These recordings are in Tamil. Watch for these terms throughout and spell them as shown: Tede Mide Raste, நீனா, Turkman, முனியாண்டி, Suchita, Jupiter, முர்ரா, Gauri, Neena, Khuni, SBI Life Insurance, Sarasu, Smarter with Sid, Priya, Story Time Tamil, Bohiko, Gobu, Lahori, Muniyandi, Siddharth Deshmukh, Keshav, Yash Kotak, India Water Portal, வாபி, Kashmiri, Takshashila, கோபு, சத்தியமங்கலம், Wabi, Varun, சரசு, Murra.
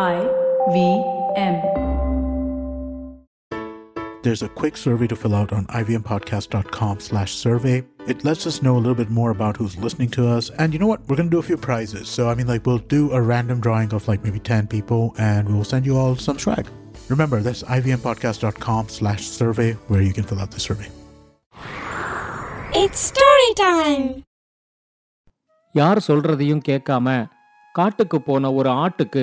IVM. There's a quick survey to fill out on ivmpodcast.com/survey. It lets us know a little bit more about who's listening to us. And you know what? We're going to do a few prizes. So, we'll do a random drawing of like maybe 10 people and we'll send you all some swag. Remember, that's ivmpodcast.com/survey where you can fill out the survey. It's story time. யார் சொல்றதையும் கேட்காம காட்டுக்கு போன ஒரு ஆட்டுக்கு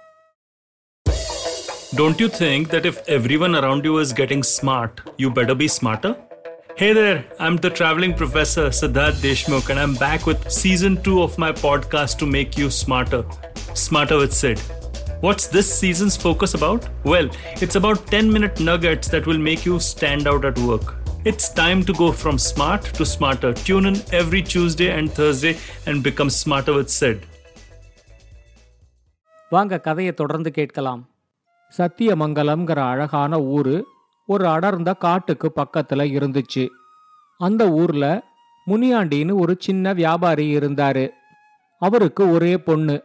Don't you think that if everyone around you is getting smart, you better be smarter? Hey there, I'm the traveling professor Siddharth Deshmukh and I'm back with season 2 of my podcast to make you smarter. Smarter with Sid. What's this season's focus about? Well, it's about 10-minute nuggets that will make you stand out at work. It's time to go from smart to smarter. Tune in every Tuesday and Thursday and become smarter with Sid. வாங்க கதையை தொடர்ந்து கேட்கலாம். சத்தியமங்கலம்ங்கிற அழகான ஊரு ஒரு அடர்ந்த காட்டுக்கு பக்கத்துல இருந்துச்சு. அந்த ஊர்ல முனியாண்டின்னு ஒரு சின்ன வியாபாரி இருந்தாரு. அவருக்கு ஒரே பொண்ணு.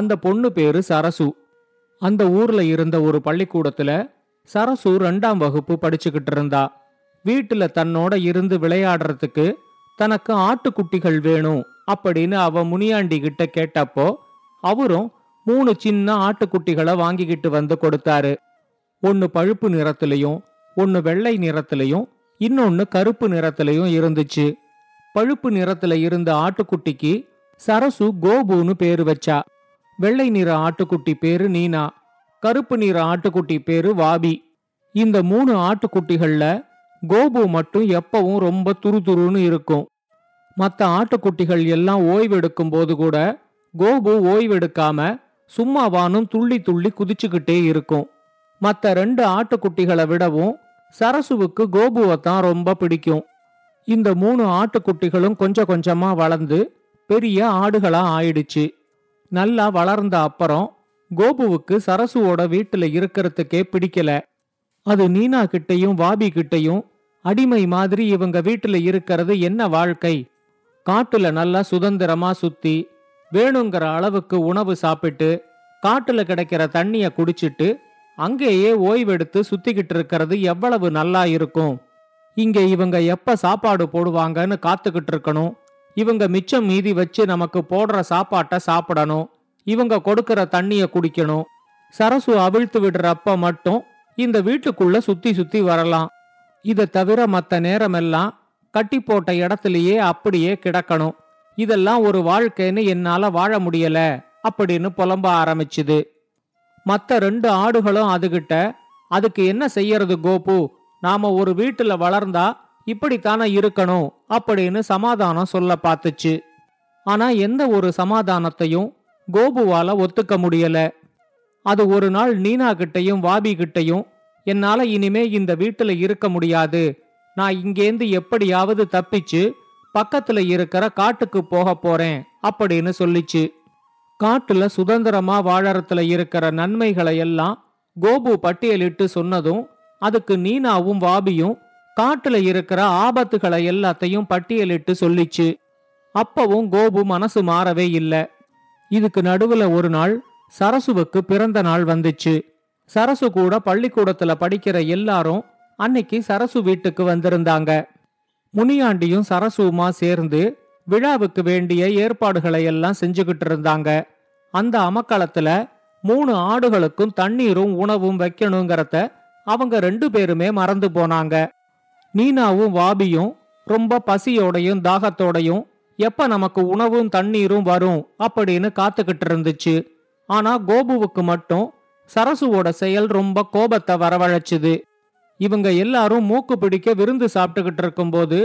அந்த பொண்ணு பேரு சரசு. அந்த ஊர்ல இருந்த ஒரு பள்ளிக்கூடத்துல சரசு 2ஆம் வகுப்பு படிச்சுக்கிட்டு இருந்தா. வீட்டுல தன்னோட இருந்து விளையாடுறதுக்கு தனக்கு ஆட்டுக்குட்டிகள் வேணும் அப்படின்னு அவ முனியாண்டி கிட்ட கேட்டப்போ அவரும் 3 சின்ன ஆட்டுக்குட்டிகளை வாங்கிக்கிட்டு வந்து கொடுத்தாரு. ஒன்னு பழுப்பு நிறத்திலையும், ஒன்னு வெள்ளை நிறத்திலையும், இன்னொன்னு கருப்பு நிறத்திலையும் இருந்துச்சு. பழுப்பு நிறத்துல இருந்த ஆட்டுக்குட்டிக்கு சரசு கோபுன்னு பேரு வச்சா. வெள்ளை நிற ஆட்டுக்குட்டி பேரு நீனா, கருப்பு நிற ஆட்டுக்குட்டி பேரு வாபி. இந்த 3 ஆட்டுக்குட்டிகள்ல கோபு மட்டும் எப்பவும் ரொம்ப துருதுருன்னு இருக்கும். மற்ற ஆட்டுக்குட்டிகள் எல்லாம் ஓய்வெடுக்கும் போது கூட கோபு ஓய்வெடுக்காம சும்மாவானும் துள்ளி துள்ளி குதிச்சுக்கிட்டே இருக்கும். மற்ற 2 ஆட்டுக்குட்டிகளை விடவும் சரசுவுக்கு கோபுவைத்தான் ரொம்ப பிடிக்கும். இந்த 3 ஆட்டுக்குட்டிகளும் கொஞ்சம் கொஞ்சமா வளர்ந்து பெரிய ஆடுகளா ஆயிடுச்சு. நல்லா வளர்ந்த அப்புறம் கோபுவுக்கு சரசுவோட வீட்டுல இருக்கிறதுக்கே பிடிக்கல. அது நீனா கிட்டையும் வாபி கிட்டையும் அடிமை மாதிரி இவங்க வீட்டுல இருக்கிறது என்ன வாழ்க்கை, காட்டுல நல்லா சுதந்திரமா சுத்தி வேணுங்கிற அளவுக்கு உணவு சாப்பிட்டு காட்டுல கிடைக்கிற தண்ணிய குடிச்சிட்டு அங்கேயே ஓய்வெடுத்து சுத்திக்கிட்டு இருக்கிறது எவ்வளவு நல்லா இருக்கும், இங்க இவங்க எப்ப சாப்பாடு போடுவாங்கன்னு காத்துக்கிட்டு இருக்கணும், இவங்க மிச்சம் மீதி வச்சு நமக்கு போடுற சாப்பாட்டை சாப்பிடணும், இவங்க கொடுக்கிற தண்ணிய குடிக்கணும், சரசு அவிழ்த்து விடுறப்ப மட்டும் இந்த வீட்டுக்குள்ள சுத்தி சுத்தி வரலாம், இதை தவிர மற்ற நேரமெல்லாம் கட்டி போட்ட இடத்துலயே அப்படியே கிடக்கணும், இதெல்லாம் ஒரு வாழ்க்கைன்னு என்னால வாழ முடியல அப்படின்னு புலம்ப ஆரம்பிச்சுது. மற்ற 2 ஆடுகளும் அதுகிட்ட அதுக்கு என்ன செய்யறது கோபு, நாம ஒரு வீட்டுல வளர்ந்தா இப்படித்தானே இருக்கணும் அப்படின்னு சமாதானம் சொல்ல பார்த்துச்சு. ஆனா எந்த ஒரு சமாதானத்தையும் கோபுவால ஒத்துக்க முடியல. அது ஒரு நாள் நீனா கிட்டையும் வாபி கிட்டையும் என்னால இனிமே இந்த வீட்டுல இருக்க முடியாது, நான் இங்கேந்து எப்படியாவது தப்பிச்சு பக்கத்துல இருக்கிற காட்டுக்கு போக போறேன் அப்படின்னு சொல்லிச்சு. காட்டுல சுதந்திரமா வாழறதுல இருக்கிற நன்மைகளை எல்லாம் கோபு பட்டியலிட்டு சொன்னதும் அதுக்கு நீனாவும் வாபியும் காட்டுல இருக்கிற ஆபத்துகளை எல்லாத்தையும் பட்டியலிட்டு சொல்லிச்சு. அப்பவும் கோபு மனசு மாறவே இல்லை. இதுக்கு நடுவுல ஒரு நாள் சரசுவுக்கு பிறந்த நாள் வந்துச்சு. சரசு கூட பள்ளிக்கூடத்துல படிக்கிற எல்லாரும் அன்னைக்கு சரசு வீட்டுக்கு வந்திருந்தாங்க. முனியாண்டியும் சரசுமா சேர்ந்து விழாவுக்கு வேண்டிய ஏற்பாடுகளை எல்லாம் செஞ்சுக்கிட்டு இருந்தாங்க. அந்த அமக்களத்துல 3 ஆடுகளுக்கும் தண்ணீரும் உணவும் வைக்கணுங்கிறத அவங்க 2 பேருமே மறந்து போனாங்க. நீனாவும் வாபியும் ரொம்ப பசியோடையும் தாகத்தோடையும் எப்ப நமக்கு உணவும் தண்ணீரும் வரும் அப்படின்னு காத்துக்கிட்டு இருந்துச்சு. ஆனா கோபுவுக்கு மட்டும் சரசுவோட செயல் ரொம்ப கோபத்தை வரவழைச்சுது. இவங்க எல்லாரும் மூக்கு பிடிக்க விருந்து சாப்பிட்டுக்கிட்டு இருக்கும்போது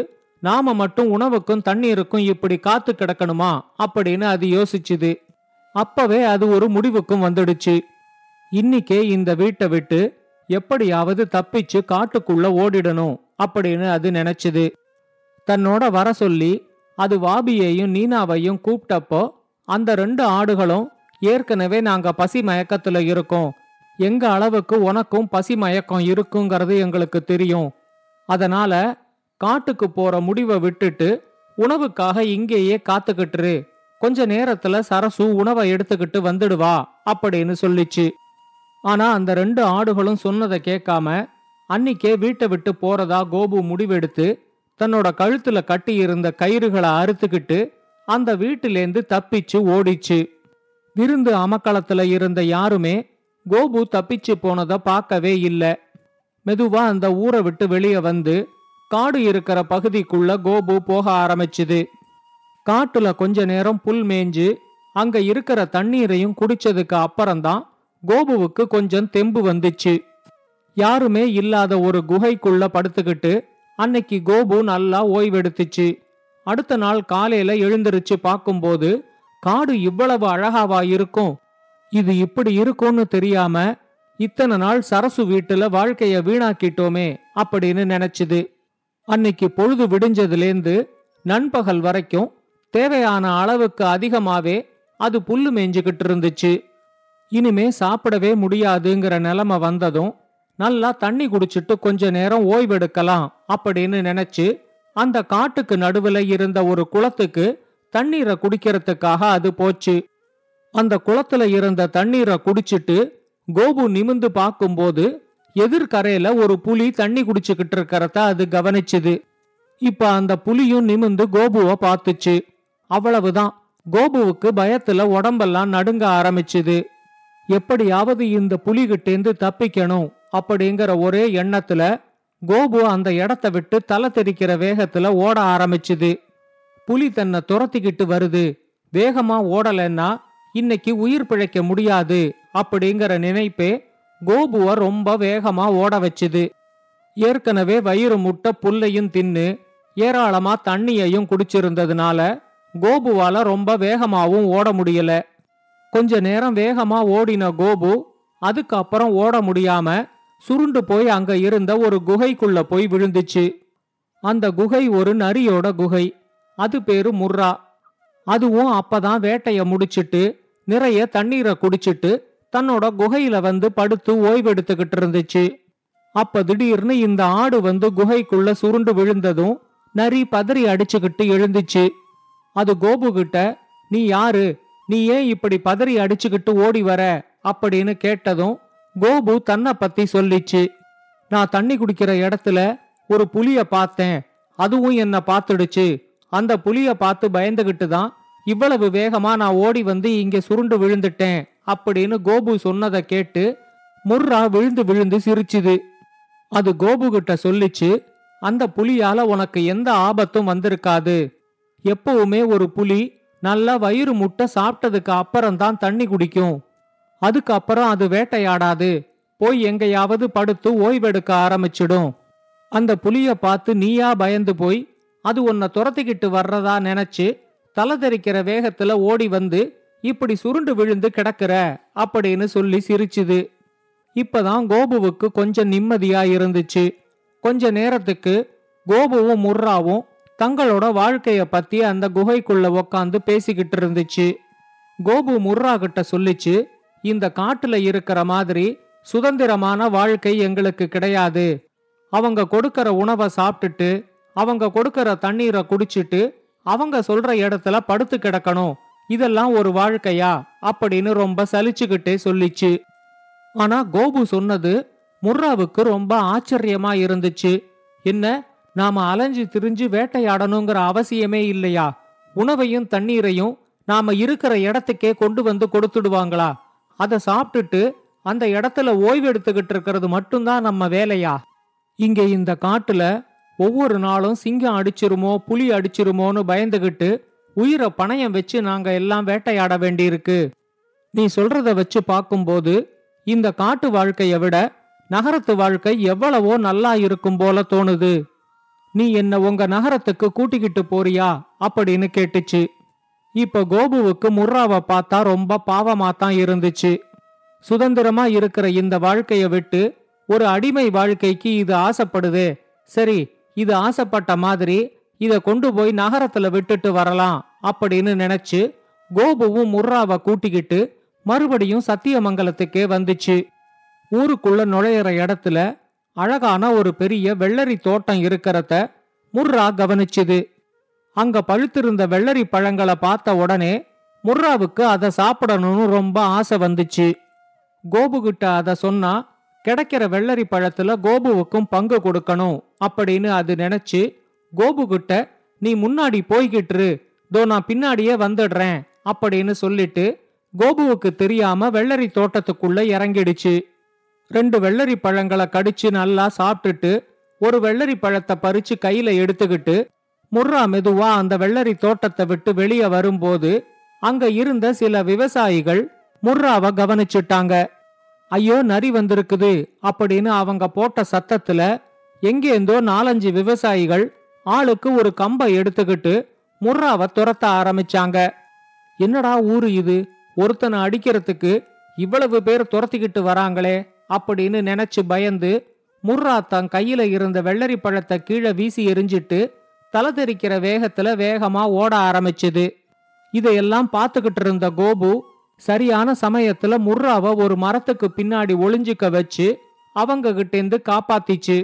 நாம மட்டும் உணவுக்கும் தண்ணீருக்கும் இப்படி காத்து கிடக்கணுமா அப்படின்னு அது யோசிச்சுது. அப்பவே அது ஒரு முடிவுக்கும் வந்துடுச்சு. இன்னைக்கே இந்த வீட்டை விட்டு எப்படியாவது தப்பிச்சு காட்டுக்குள்ள ஓடிடணும் அப்படின்னு அது நினைச்சுது. தன்னோட வர சொல்லி அது வாபியையும் நீனாவையும் கூப்பிட்டப்போ அந்த ரெண்டு ஆடுகளும், ஏற்கனவே நாங்க பசி மயக்கத்துல இருக்கோம், எங்க அளவுக்கு உனக்கும் பசி மயக்கம் இருக்குங்கிறது எங்களுக்கு தெரியும், அதனால காட்டுக்கு போற முடிவை விட்டுட்டு உணவுக்காக இங்கேயே காத்துக்கிட்டுரு, கொஞ்ச நேரத்துல சரசு உணவை எடுத்துக்கிட்டு வந்துடுவா அப்படின்னு சொல்லிச்சு. ஆனா அந்த ரெண்டு ஆடுகளும் சொன்னதை கேட்காம அன்னிக்கே வீட்டை விட்டு போறதா கோபு முடிவெடுத்து தன்னோட கழுத்துல கட்டியிருந்த கயிறுகளை அறுத்துக்கிட்டு அந்த வீட்டிலேந்து தப்பிச்சு ஓடிச்சு. விருந்து அமக்களத்துல இருந்த யாருமே கோபு தப்பிச்சு போனதை பார்க்கவே இல்லை. மெதுவா அந்த ஊரை விட்டு வெளியே வந்து காடு இருக்கிற பகுதிக்குள்ள கோபு போக ஆரம்பிச்சுது. காட்டுல கொஞ்ச நேரம் புல் மேய்ஞ்சு அங்க இருக்கிற தண்ணீரையும் குடிச்சதுக்கு அப்புறம்தான் கோபுவுக்கு கொஞ்சம் தெம்பு வந்துச்சு. யாருமே இல்லாத ஒரு குகைக்குள்ள படுத்துக்கிட்டு அன்னைக்கு கோபு நல்லா ஓய்வெடுத்துச்சு. அடுத்த நாள் காலையில எழுந்திருச்சு பார்க்கும்போது காடு இவ்வளவு அழகாவா இருக்கும், இது இப்படி இருக்கும்னு தெரியாம இத்தனை நாள் சரசு வீட்டுல வாழ்க்கைய வீணாக்கிட்டோமே அப்படின்னு நினைச்சுது. அன்னைக்கு பொழுது விடிஞ்சதுலேருந்து நண்பகல் வரைக்கும் தேவையான அளவுக்கு அதிகமாவே அது புல்லு மேய்ஞ்சுக்கிட்டு இருந்துச்சு. இனிமே சாப்பிடவே முடியாதுங்கிற நிலைமை வந்ததும் நல்லா தண்ணி குடிச்சிட்டு கொஞ்ச நேரம் ஓய்வெடுக்கலாம் அப்படின்னு நினைச்சு அந்த காட்டுக்கு நடுவுல இருந்த ஒரு குளத்துக்கு தண்ணீரை குடிக்கிறதுக்காக அது போச்சு. அந்த குளத்துல இருந்த தண்ணீரை குடிச்சிட்டு கோபு நிமிந்து பார்க்கும்போது எதிர்கரையில ஒரு புலி தண்ணி குடிச்சுக்கிட்டு இருக்கிறத அது கவனிச்சுது. இப்ப அந்த புலியும் நிமிந்து கோபுவை பார்த்துச்சு. அவ்வளவுதான், கோபுவுக்கு பயத்துல உடம்பெல்லாம் நடுங்க ஆரம்பிச்சுது. எப்படியாவது இந்த புலிகிட்டேந்து தப்பிக்கணும் அப்படிங்கிற ஒரே எண்ணத்துல கோபு அந்த இடத்தை விட்டு தலை தெரிக்கிற வேகத்துல ஓட ஆரம்பிச்சுது. புலி தன்னை துரத்திக்கிட்டு வருது, வேகமா ஓடலைன்னா இன்னைக்கு உயிர் பிழைக்க முடியாது அப்படிங்கிற நினைப்பே கோபுவை ரொம்ப வேகமா ஓட வச்சுது. ஏற்கனவே வயிறு முட்டை புல்லையும் தின்னு ஏராளமா தண்ணியையும் குடிச்சிருந்ததுனால கோபுவால ரொம்ப வேகமாவும் ஓட முடியல. கொஞ்ச நேரம் வேகமா ஓடின கோபு அதுக்கப்புறம் ஓட முடியாம சுருண்டு போய் அங்க இருந்த ஒரு குகைக்குள்ள போய் விழுந்துச்சு. அந்த குகை ஒரு நரியோட குகை, அது பேரு முர்ரா. அதுவும் அப்பதான் வேட்டைய முடிச்சிட்டு நிறைய தண்ணீரை குடிச்சிட்டு தன்னோட குகையில வந்து படுத்து ஓய்வெடுத்துக்கிட்டு இருந்துச்சு. அப்ப திடீர்னு இந்த ஆடு வந்து குகைக்குள்ள சுருண்டு விழுந்ததும் நரி பதறி அடிச்சுக்கிட்டு எழுந்துச்சு. அது கோபுகிட்ட, நீ யாரு, நீ ஏன் இப்படி பதறி அடிச்சுக்கிட்டு ஓடி வர அப்படின்னு கேட்டதும் கோபு தன்னை பத்தி சொல்லிச்சு. நான் தண்ணி குடிக்கிற இடத்துல ஒரு புலிய பார்த்தேன், அதுவும் என்னை பார்த்துடுச்சு, அந்த புலிய பார்த்து பயந்துகிட்டு தான் இவ்வளவு வேகமா நான் ஓடி வந்து இங்கே சுருண்டு விழுந்துட்டேன் அப்படின்னு கோபு சொன்னதை கேட்டு முர்ரா விழுந்து விழுந்து சிரிச்சுது. அது கோபுகிட்ட சொல்லிச்சு, அந்த புலியால உனக்கு எந்த ஆபத்தும் வந்திருக்காது, எப்பவுமே ஒரு புலி நல்லா வயிறு முட்டை சாப்பிட்டதுக்கு அப்புறம்தான் தண்ணி குடிக்கும், அதுக்கப்புறம் அது வேட்டையாடாது, போய் எங்கேயாவது படுத்து ஓய்வெடுக்க ஆரம்பிச்சிடும். அந்த புலிய பார்த்து நீயா பயந்து போய் அது உன்னை துரத்திக்கிட்டு வர்றதா நினைச்சு தலை தெரிக்கிற வேகத்துல ஓடி வந்து இப்படி சுருண்டு விழுந்து கிடக்குற அப்படின்னு சொல்லி சிரிச்சுது. இப்பதான் கோபுவுக்கு கொஞ்சம் நிம்மதியா இருந்துச்சு. கொஞ்ச நேரத்துக்கு கோபுவும் முர்ராவும் தங்களோட வாழ்க்கைய பத்தி அந்த குகைக்குள்ள உக்காந்து பேசிக்கிட்டு இருந்துச்சு. கோபு முர்ரா கிட்ட சொல்லிச்சு, இந்த காட்டுல இருக்கிற மாதிரி சுதந்திரமான வாழ்க்கை எங்களுக்கு கிடையாது, அவங்க கொடுக்கற உணவை சாப்பிட்டுட்டு அவங்க கொடுக்கற தண்ணீரை குடிச்சிட்டு அவங்க சொல்ற இடத்துல படுத்து கிடக்கணும், இதெல்லாம் ஒரு வாழ்க்கையா அப்படின்னு ரொம்ப சலிச்சுக்கிட்டே சொல்லிச்சு. ஆனா கோபு சொன்னது முர்ராவுக்கு ரொம்ப ஆச்சரியமா இருந்துச்சு. என்ன, நாம அலைஞ்சு திரிஞ்சு வேட்டையாடணுங்கிற அவசியமே இல்லையா, உணவையும் தண்ணீரையும் நாம இருக்கிற இடத்துக்கே கொண்டு வந்து கொடுத்துடுவாங்களா, அதை சாப்பிட்டுட்டு அந்த இடத்துல ஓய்வெடுத்துக்கிட்டு இருக்கிறது மட்டும்தான் நம்ம வேலையா, இங்க இந்த காட்டுல ஒவ்வொரு நாளும் சிங்கம் அடிச்சிருமோ புலி அடிச்சிருமோன்னு பயந்துகிட்டு உயிரை பணயம் வச்சு நாங்க எல்லாம் வேட்டையாட வேண்டியிருக்கு, நீ சொல்றத வச்சு பார்க்கும்போது இந்த காட்டு வாழ்க்கையை விட நகரத்து வாழ்க்கை எவ்வளவோ நல்லா இருக்கும் போல தோணுது, நீ என்ன உங்க நகரத்துக்கு கூட்டிக்கிட்டு போறியா அப்படின்னு கேட்டுச்சு. இப்ப கோபுவுக்கு முர்ராவை பார்த்தா ரொம்ப பாவமாத்தான் இருந்துச்சு. சுதந்திரமா இருக்கிற இந்த வாழ்க்கையை விட்டு ஒரு அடிமை வாழ்க்கைக்கு இது ஆசைப்படுதே, சரி, இது ஆசைப்பட்ட மாதிரி இதை கொண்டு போய் நகரத்துல விட்டுட்டு வரலாம் அப்படின்னு நினைச்சு கோபுவும் முர்ராவை கூட்டிக்கிட்டு மறுபடியும் சத்தியமங்கலத்துக்கே வந்துச்சு. ஊருக்குள்ள நுழையிற இடத்துல அழகான ஒரு பெரிய வெள்ளரி தோட்டம் இருக்கிறத முர்ரா கவனிச்சுது. அங்க பழுத்திருந்த வெள்ளரி பழங்களை பார்த்த உடனே முர்ராவுக்கு அதை சாப்பிடணும்னு ரொம்ப ஆசை வந்துச்சு. கோபுகிட்ட அதை சொன்னா கிடைக்கிற வெள்ளரி பழத்துல கோபுவுக்கும் பங்கு கொடுக்கணும் அப்படின்னு அது நினைச்சு கோபுகிட்ட நீ முன்னாடி போய்கிட்டு தோ நான் பின்னாடியே வந்துடுறேன் அப்படின்னு சொல்லிட்டு கோபுவுக்கு தெரியாம வெள்ளரி தோட்டத்துக்குள்ள இறங்கிடுச்சு. 2 வெள்ளரி பழங்களை கடிச்சு நல்லா சாப்பிட்டுட்டு ஒரு வெள்ளரி பழத்தை பறிச்சு கையில எடுத்துக்கிட்டு முர்ரா மெதுவா அந்த வெள்ளரி தோட்டத்தை விட்டு வெளியே வரும்போது அங்க இருந்த சில விவசாயிகள் முர்ராவை கவனிச்சுட்டாங்க. ஐயோ, நரி வந்திருக்குது அப்படின்னு அவங்க போட்ட சத்தத்துல எங்கேந்தோ 4-5 விவசாயிகள் ஆளுக்கு ஒரு கம்பை எடுத்துக்கிட்டு முர்ராவை துரத்த ஆரம்பிச்சாங்க. என்னடா ஊரு இது, ஒருத்தனை அடிக்கிறதுக்கு இவ்வளவு பேர் துரத்திக்கிட்டு வராங்களே அப்படின்னு நினைச்சு பயந்து முர்ரா தான் கையில இருந்த வெள்ளரி பழத்தை கீழே வீசி எரிஞ்சிட்டு தலை தெரிக்கிற வேகத்துல வேகமா ஓட ஆரம்பிச்சுது. இதையெல்லாம் பார்த்துக்கிட்டு இருந்த கோபு சரியான சமயத்துல முர்ராவை ஒரு மரத்துக்கு பின்னாடி ஒளிஞ்சிக்க வச்சு அவங்க கிட்டேந்து காப்பாத்திச்சு.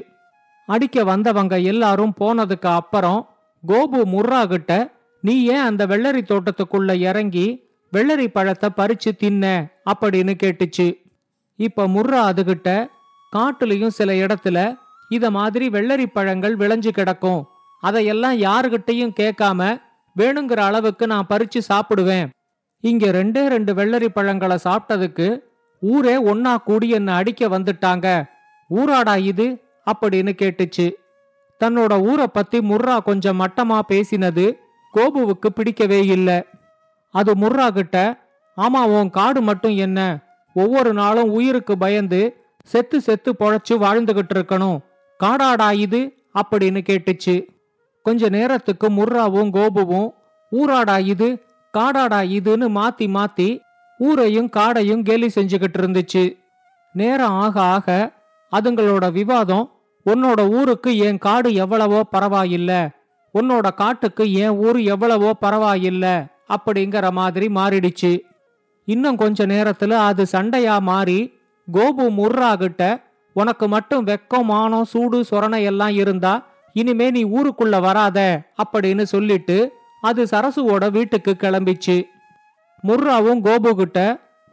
அடிக்க வந்தவங்க எல்லாரும் போனதுக்கு அப்புறம் கோபு முர்ரா கிட்ட நீ ஏன் அந்த வெள்ளரி தோட்டத்துக்குள்ள இறங்கி வெள்ளரி பழத்தை பறிச்சு தின்ன அப்படின்னு கேட்டுச்சு. இப்ப முர்ரா அதுகிட்ட காட்டுலயும் சில இடத்துல இத மாதிரி வெள்ளரி பழங்கள் விளைஞ்சு கிடக்கும், அதையெல்லாம் யாருகிட்டையும் கேட்காம வேணுங்கிற அளவுக்கு நான் பறிச்சு சாப்பிடுவேன். இங்க 2 வெள்ளரி பழங்களை சாப்பிட்டதுக்கு ஊரே ஒன்னா கூடி என்னை அடிக்க வந்துட்டாங்க, ஊராடா இது அப்படின்னு கேட்டுச்சு. தன்னோட ஊரை பத்தி முர்ரா கொஞ்சம் மட்டமா பேசினது கோபுவுக்கு பிடிக்கவே இல்லை. அது முர்ரா கிட்ட ஆமா, உன் காடு மட்டும் என்ன, ஒவ்வொரு நாளும் உயிருக்கு பயந்து செத்து செத்து பொழைச்சு வாழ்ந்துகிட்டு இருக்கணும், காடாடா இது அப்படின்னு கேட்டுச்சு. கொஞ்ச நேரத்துக்கு முர்ராவும் கோபுவும் ஊராடா இது காடாடா இதுன்னு மாத்தி மாத்தி ஊரையும் காடையும் கேலி செஞ்சுக்கிட்டு இருந்துச்சு. நேரம் ஆக ஆக அதுங்களோட விவாதம் உன்னோட ஊருக்கு என் காடு எவ்வளவோ பரவாயில்ல, உன்னோட காட்டுக்கு என் ஊர் எவ்வளவோ பரவாயில்ல அப்படிங்கிற மாதிரி மாறிடுச்சு. இன்னும் கொஞ்ச நேரத்துல அது சண்டையா மாறி கோபு முர்ரா கிட்ட உனக்கு மட்டும் வெக்கம் மானம் சூடு சொரணை எல்லாம் இருந்தா இனிமே நீ ஊருக்குள்ள வராத அப்படின்னு சொல்லிட்டு அது சரசுவோட வீட்டுக்கு கிளம்பிச்சு. முர்ராவும் கோபு கிட்ட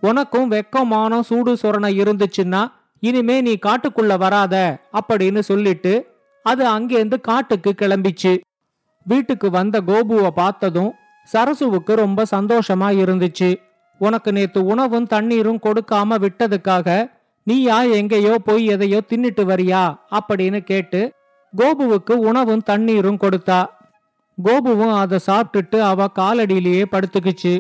உனக்கும் வெக்கம் மானம் சூடு சொரணை இருந்துச்சுன்னா இனிமே நீ காட்டுக்குள்ள வராத அப்படின்னு சொல்லிட்டு அது அங்கேருந்து காட்டுக்கு கிளம்பிச்சு. வீட்டுக்கு வந்த கோபுவை பார்த்ததும் சரசுவுக்கு ரொம்ப சந்தோஷமா இருந்துச்சு. உனக்கு நேத்து உணவும் தண்ணீரும் கொடுக்காம விட்டதுக்காக நீயா எங்கேயோ போய் எதையோ தின்னுட்டு வரியா அப்படின்னு கேட்டு கோபுவுக்கு உணவும் தண்ணீரும் கொடுத்தா. கோபுவும் அதை சாப்பிட்டுட்டு அவ காலடியிலேயே படுத்துக்குச்சு.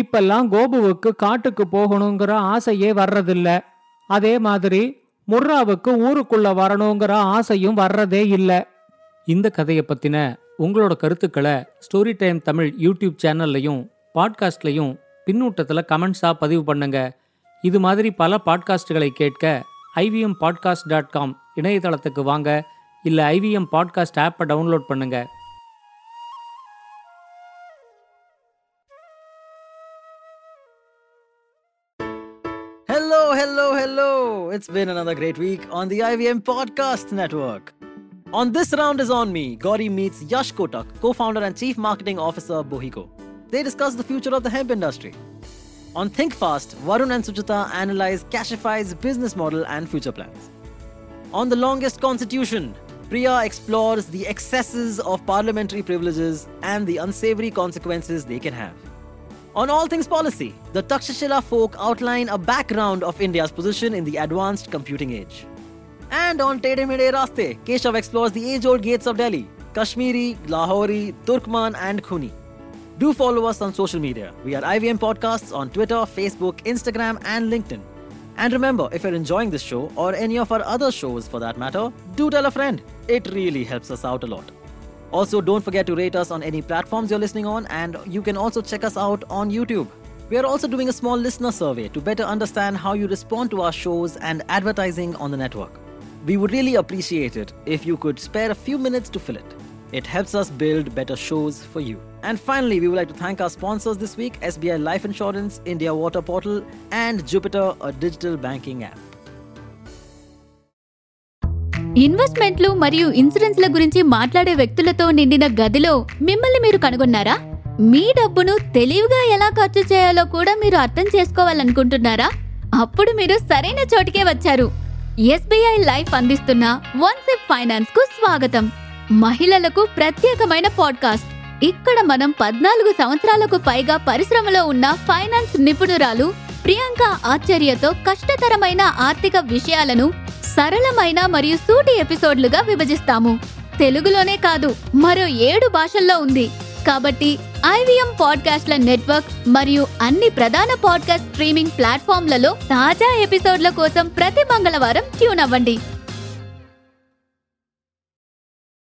இப்பெல்லாம் கோபுவுக்கு காட்டுக்கு போகணுங்கிற ஆசையே வர்றதில்ல, அதே மாதிரி முர்ராவுக்கு ஊருக்குள்ள வரணுங்கிற ஆசையும் வர்றதே இல்லை. இந்த கதையை பத்தின உங்களோட கருத்துக்களை ஸ்டோரி டைம் தமிழ் யூடியூப் சேனல்லையும் பாட்காஸ்ட்லையும் பின்னூட்டத்தில் கமெண்ட்ஸாக பதிவு பண்ணுங்க. இது மாதிரி பல பாட்காஸ்டுகளை கேட்க IVM Podcast.com இணையதளத்துக்கு வாங்க, இல்லை IVM பாட்காஸ்ட் ஆப்பை டவுன்லோட் பண்ணுங்க. Hello. It's been another great week on the IVM Podcast Network. On this round is on me, Gauri meets Yash Kotak, co-founder and chief marketing officer Bohiko. They discuss the future of the hemp industry. On Think Fast, Varun and Suchita analyze Cashify's business model and future plans. On The Longest Constitution, Priya explores the excesses of parliamentary privileges and the unsavory consequences they can have. On All Things Policy, the Takshashila folk outline a background of India's position in the advanced computing age. And on Tede Mide Raste, Keshav explores the age-old gates of Delhi, Kashmiri, Lahori, Turkman and Khuni. Do follow us on social media. We are IVM Podcasts on Twitter, Facebook, Instagram and LinkedIn. And remember, if you're enjoying this show or any of our other shows for that matter, do tell a friend. It really helps us out a lot. Also, don't forget to rate us on any platforms you're listening on, and you can also check us out on YouTube. We are also doing a small listener survey to better understand how you respond to our shows and advertising on the network. We would really appreciate it if you could spare a few minutes to fill it. It helps us build better shows for you. And finally, we would like to thank our sponsors this week, SBI Life Insurance, India Water Portal, and Jupiter, a digital banking app. ఇన్వెస్ట్మెంట్లు మరియు ఇన్సూరెన్స్ల గురించి మాట్లాడే వ్యక్తులతో నిండిన గదిలో మిమ్మల్ని మీరు కనుగొన్నారా? మీ డబ్బును తెలివిగా ఎలా ఖర్చు చేయాలో కూడా మీరు అర్థం చేసుకోవాలనుకుంటున్నారా? అప్పుడు మీరు సరైన చోటికే వచ్చారు. ఎస్బీఐ లైఫ్ అందిస్తున్న వన్స్ ఇన్ ఫైనాన్స్ కు స్వాగతం. మహిళలకు ప్రత్యేకమైన పాడ్కాస్ట్. ఇక్కడ మనం 14 సంవత్సరాలకు పైగా పరిశ్రమలో ఉన్న ఫైనాన్స్ నిపుణురాలు ప్రియాంక ఆచార్యతో కష్టతరమైన ఆర్థిక విషయాలను సరళమైన మరియు సూటి ఎపిసోడ్లుగా విభజిస్తాము. తెలుగులోనే కాదు, మరో 7 భాషల్లో ఉంది. కాబట్టి IVM పాడ్కాస్ట్ల నెట్వర్క్ మరియు అన్ని ప్రధాన పాడ్కాస్ట్ స్ట్రీమింగ్ ప్లాట్ఫామ్లలో తాజా ఎపిసోడ్ల కోసం ప్రతి మంగళవారం ట్యూన్ అవ్వండి.